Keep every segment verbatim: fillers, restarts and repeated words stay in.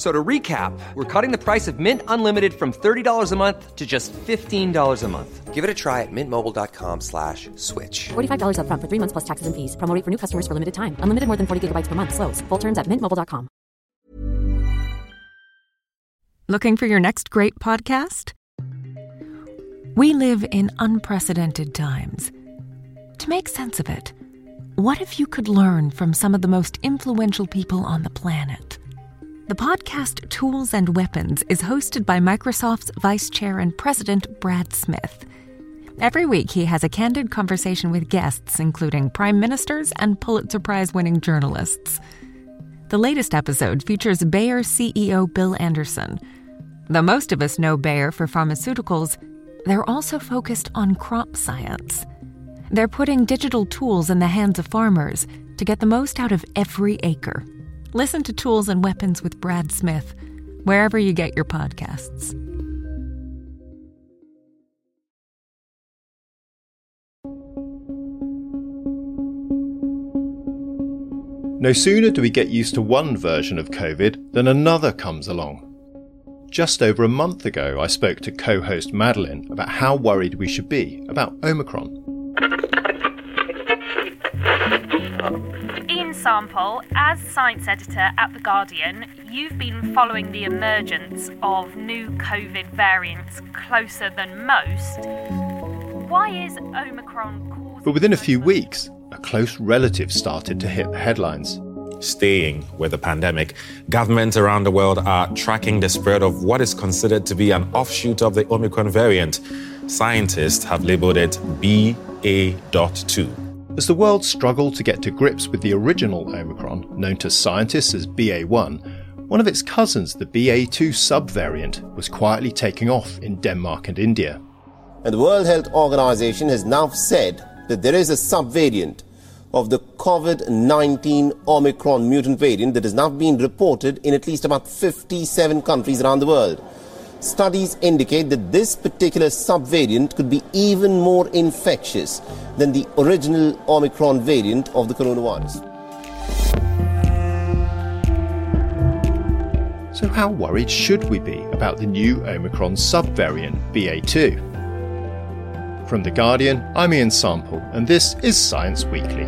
So to recap, we're cutting the price of Mint Unlimited from thirty dollars a month to just fifteen dollars a month. Give it a try at mintmobile.com slash switch. forty-five dollars up front for three months plus taxes and fees. Promo rate for new customers for limited time. Unlimited more than forty gigabytes per month. Slows full terms at mint mobile dot com. Looking for your next great podcast? We live in unprecedented times. To make sense of it, what if you could learn from some of the most influential people on the planet? The podcast Tools and Weapons is hosted by Microsoft's Vice Chair and President, Brad Smith. Every week, he has a candid conversation with guests, including prime ministers and Pulitzer Prize-winning journalists. The latest episode features Bayer C E O Bill Anderson. Though most of us know Bayer for pharmaceuticals, they're also focused on crop science. They're putting digital tools in the hands of farmers to get the most out of every acre. Listen to Tools and Weapons with Brad Smith, wherever you get your podcasts. No sooner do we get used to one version of COVID than another comes along. Just over a month ago, I spoke to co-host Madeline about how worried we should be about Omicron. Ian Sample, as science editor at The Guardian, you've been following the emergence of new COVID variants closer than most. Why is Omicron causing... But within a few weeks, a close relative started to hit the headlines. Staying with the pandemic, governments around the world are tracking the spread of what is considered to be an offshoot of the Omicron variant. Scientists have labelled it B A dot two. As the world struggled to get to grips with the original Omicron, known to scientists as B A one, one of its cousins, the B A two subvariant, was quietly taking off in Denmark and India. And the World Health Organization has now said that there is a subvariant of the covid nineteen Omicron mutant variant that has now been reported in at least about fifty-seven countries around the world. Studies indicate that this particular subvariant could be even more infectious than the original Omicron variant of the coronavirus. So how worried should we be about the new Omicron subvariant B A two? From The Guardian, I'm Ian Sample, and this is Science Weekly.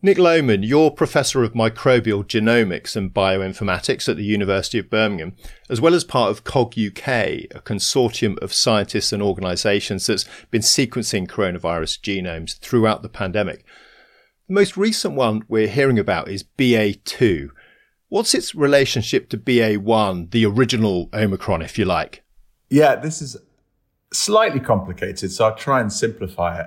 Nick Loman, you're Professor of Microbial Genomics and Bioinformatics at the University of Birmingham, as well as part of C O G U K, a consortium of scientists and organisations that's been sequencing coronavirus genomes throughout the pandemic. The most recent one we're hearing about is B A two. What's its relationship to B A one, the original Omicron, if you like? Yeah, this is slightly complicated, so I'll try and simplify it.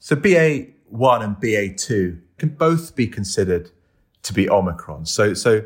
So B A one and B A two can both be considered to be Omicron. So, so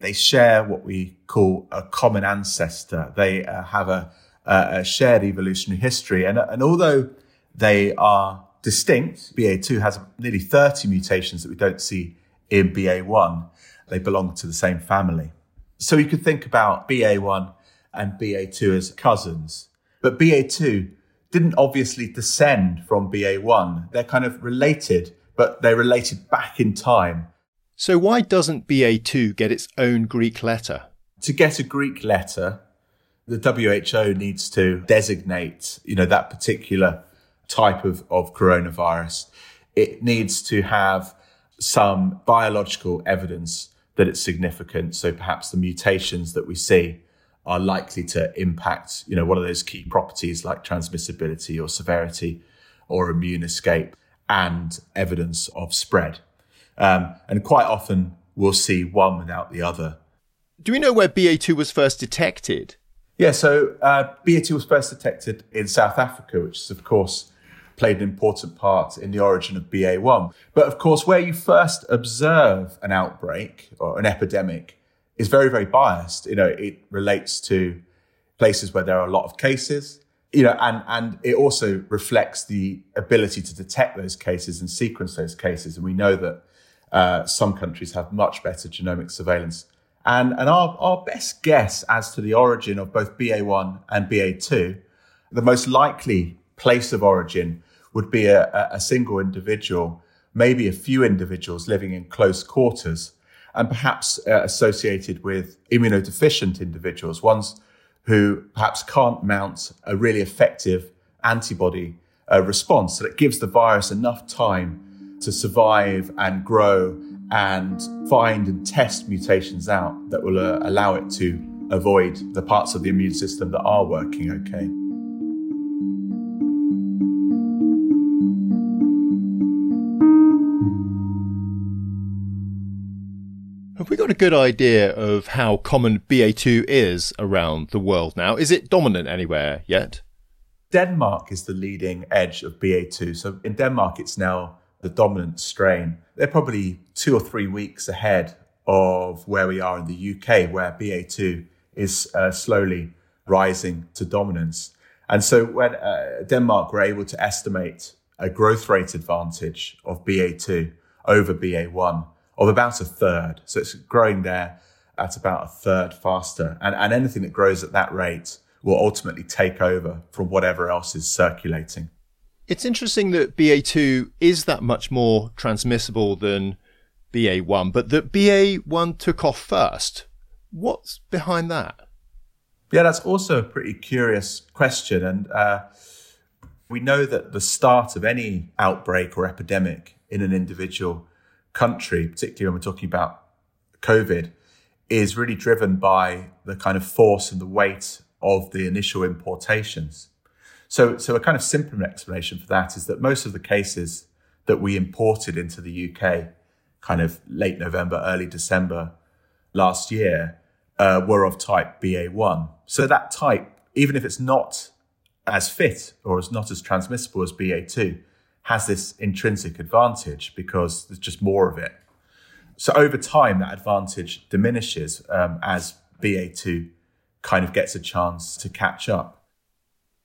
they share what we call a common ancestor. They uh, have a, a shared evolutionary history. And, and although they are distinct, B A two has nearly thirty mutations that we don't see in B A one. They belong to the same family. So you could think about B A one and B A two as cousins. But B A two didn't obviously descend from B A one. They're kind of related, but they're related back in time. So why doesn't B A two get its own Greek letter? To get a Greek letter, the W H O needs to designate, you know, that particular type of, of coronavirus. It needs to have some biological evidence that it's significant. So perhaps the mutations that we see are likely to impact, you know, one of those key properties like transmissibility or severity or immune escape, and evidence of spread. Um, and quite often we'll see one without the other. Do we know where B A two was first detected? Yeah, so uh, B A two was first detected in South Africa, which is, of course, played an important part in the origin of B A one. But of course, where you first observe an outbreak or an epidemic is very, very biased. You know, it relates to places where there are a lot of cases, you know, and, and it also reflects the ability to detect those cases and sequence those cases. And we know that uh, some countries have much better genomic surveillance. And, and our, our best guess as to the origin of both B A one and B A two, the most likely place of origin would be a, a single individual, maybe a few individuals living in close quarters, and perhaps uh, associated with immunodeficient individuals, ones who perhaps can't mount a really effective antibody uh, response. So that gives the virus enough time to survive and grow and find and test mutations out that will uh, allow it to avoid the parts of the immune system that are working okay. Have we got a good idea of how common B A two is around the world now? Is it dominant anywhere yet? Denmark is the leading edge of B A two. So in Denmark, it's now the dominant strain. They're probably two or three weeks ahead of where we are in the U K, where B A two is uh, slowly rising to dominance. And so when uh, Denmark were able to estimate a growth rate advantage of B A two over B A one, of about a third. So it's growing there at about a third faster. And, and anything that grows at that rate will ultimately take over from whatever else is circulating. It's interesting that B A two is that much more transmissible than B A one, but that B A one took off first. What's behind that? Yeah, that's also a pretty curious question. And uh, we know that the start of any outbreak or epidemic in an individual country, particularly when we're talking about COVID, is really driven by the kind of force and the weight of the initial importations. So, so a kind of simple explanation for that is that most of the cases that we imported into the U K kind of late November, early December last year uh, were of type B A one. So that type, even if it's not as fit or is not as transmissible as B A two, has this intrinsic advantage because there's just more of it. So over time, that advantage diminishes um, as B A two kind of gets a chance to catch up.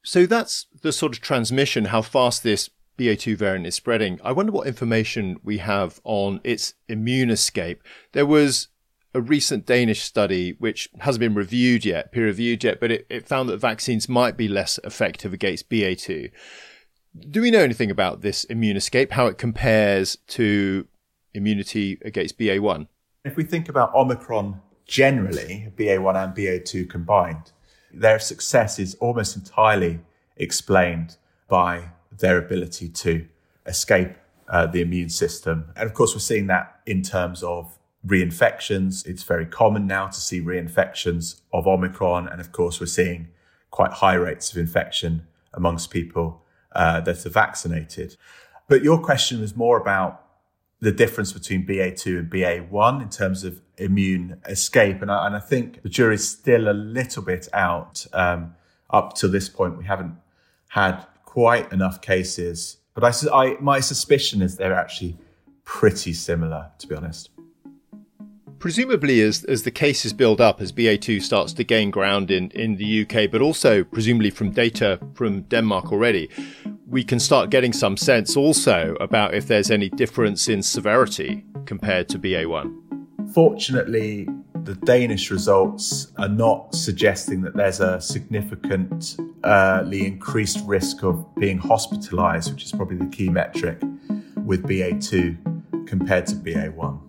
So that's the sort of transmission, how fast this B A two variant is spreading. I wonder what information we have on its immune escape. There was a recent Danish study, which hasn't been reviewed yet, peer-reviewed yet, but it, it found that vaccines might be less effective against B A two. Do we know anything about this immune escape, how it compares to immunity against B A one? If we think about Omicron generally, B A one and B A two combined, their success is almost entirely explained by their ability to escape uh, the immune system. And of course, we're seeing that in terms of reinfections. It's very common now to see reinfections of Omicron. And of course, we're seeing quite high rates of infection amongst people Uh, that are vaccinated. But your question was more about the difference between B A two and B A one in terms of immune escape. And I, and I think the jury's still a little bit out. Um, up to this point, we haven't had quite enough cases. But I, I, my suspicion is they're actually pretty similar, to be honest. Presumably, as as the cases build up, as B A two starts to gain ground in, in the U K, but also presumably from data from Denmark already, we can start getting some sense also about if there's any difference in severity compared to B A one. Fortunately, the Danish results are not suggesting that there's a significantly increased risk of being hospitalised, which is probably the key metric with B A two compared to B A one.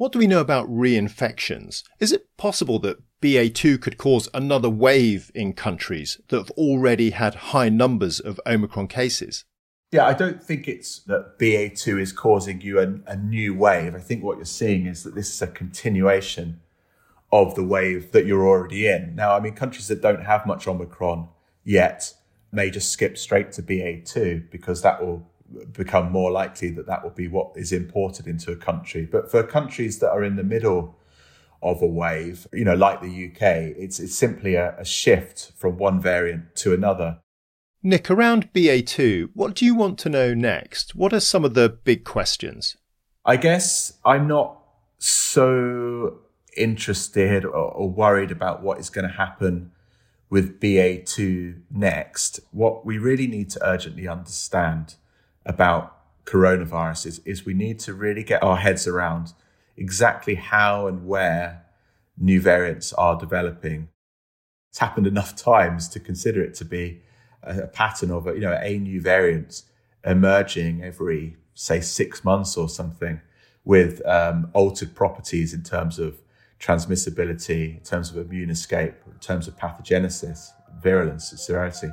What do we know about reinfections? Is it possible that B A two could cause another wave in countries that have already had high numbers of Omicron cases? Yeah, I don't think it's that B A two is causing you a, a new wave. I think what you're seeing is that this is a continuation of the wave that you're already in. Now, I mean, countries that don't have much Omicron yet may just skip straight to B A two because that will become more likely that that will be what is imported into a country. But for countries that are in the middle of a wave, you know, like the U K. It's it's simply a, a shift from one variant to another. Nick, around B A two, what do you want to know next? What are some of the big questions? I guess I'm not so interested or, or worried about what is going to happen with B A two next. What we really need to urgently understand about coronavirus is, is we need to really get our heads around exactly how and where new variants are developing. It's happened enough times to consider it to be a pattern of, you know, a new variant emerging every, say, six months or something, with um, altered properties in terms of transmissibility, in terms of immune escape, in terms of pathogenesis, virulence and severity.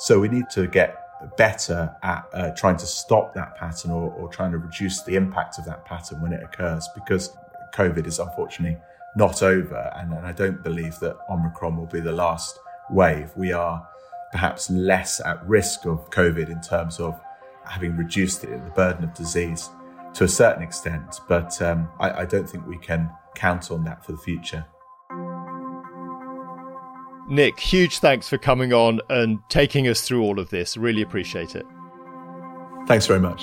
So we need to get better at uh, trying to stop that pattern or, or trying to reduce the impact of that pattern when it occurs, because COVID is unfortunately not over. And, and I don't believe that Omicron will be the last wave. We are perhaps less at risk of COVID in terms of having reduced the, the burden of disease to a certain extent, but um, I, I don't think we can count on that for the future. Nick, huge thanks for coming on and taking us through all of this. Really appreciate it. Thanks very much.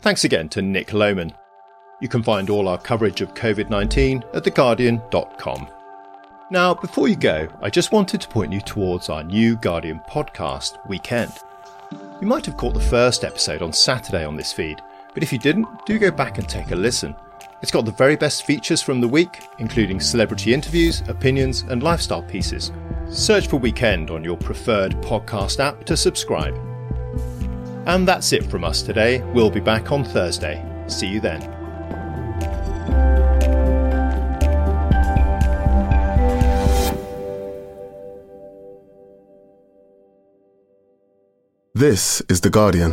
Thanks again to Nick Loman. You can find all our coverage of covid nineteen at the guardian dot com. Now, before you go, I just wanted to point you towards our new Guardian podcast, Weekend. You might have caught the first episode on Saturday on this feed, but if you didn't, do go back and take a listen. It's got the very best features from the week, including celebrity interviews, opinions, and lifestyle pieces. Search for Weekend on your preferred podcast app to subscribe. And that's it from us today. We'll be back on Thursday. See you then. This is The Guardian.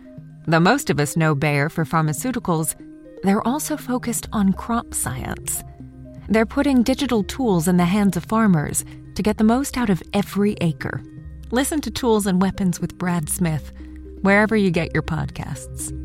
Though most of us know Bayer for pharmaceuticals, they're also focused on crop science. They're putting digital tools in the hands of farmers to get the most out of every acre. Listen to Tools and Weapons with Brad Smith, wherever you get your podcasts.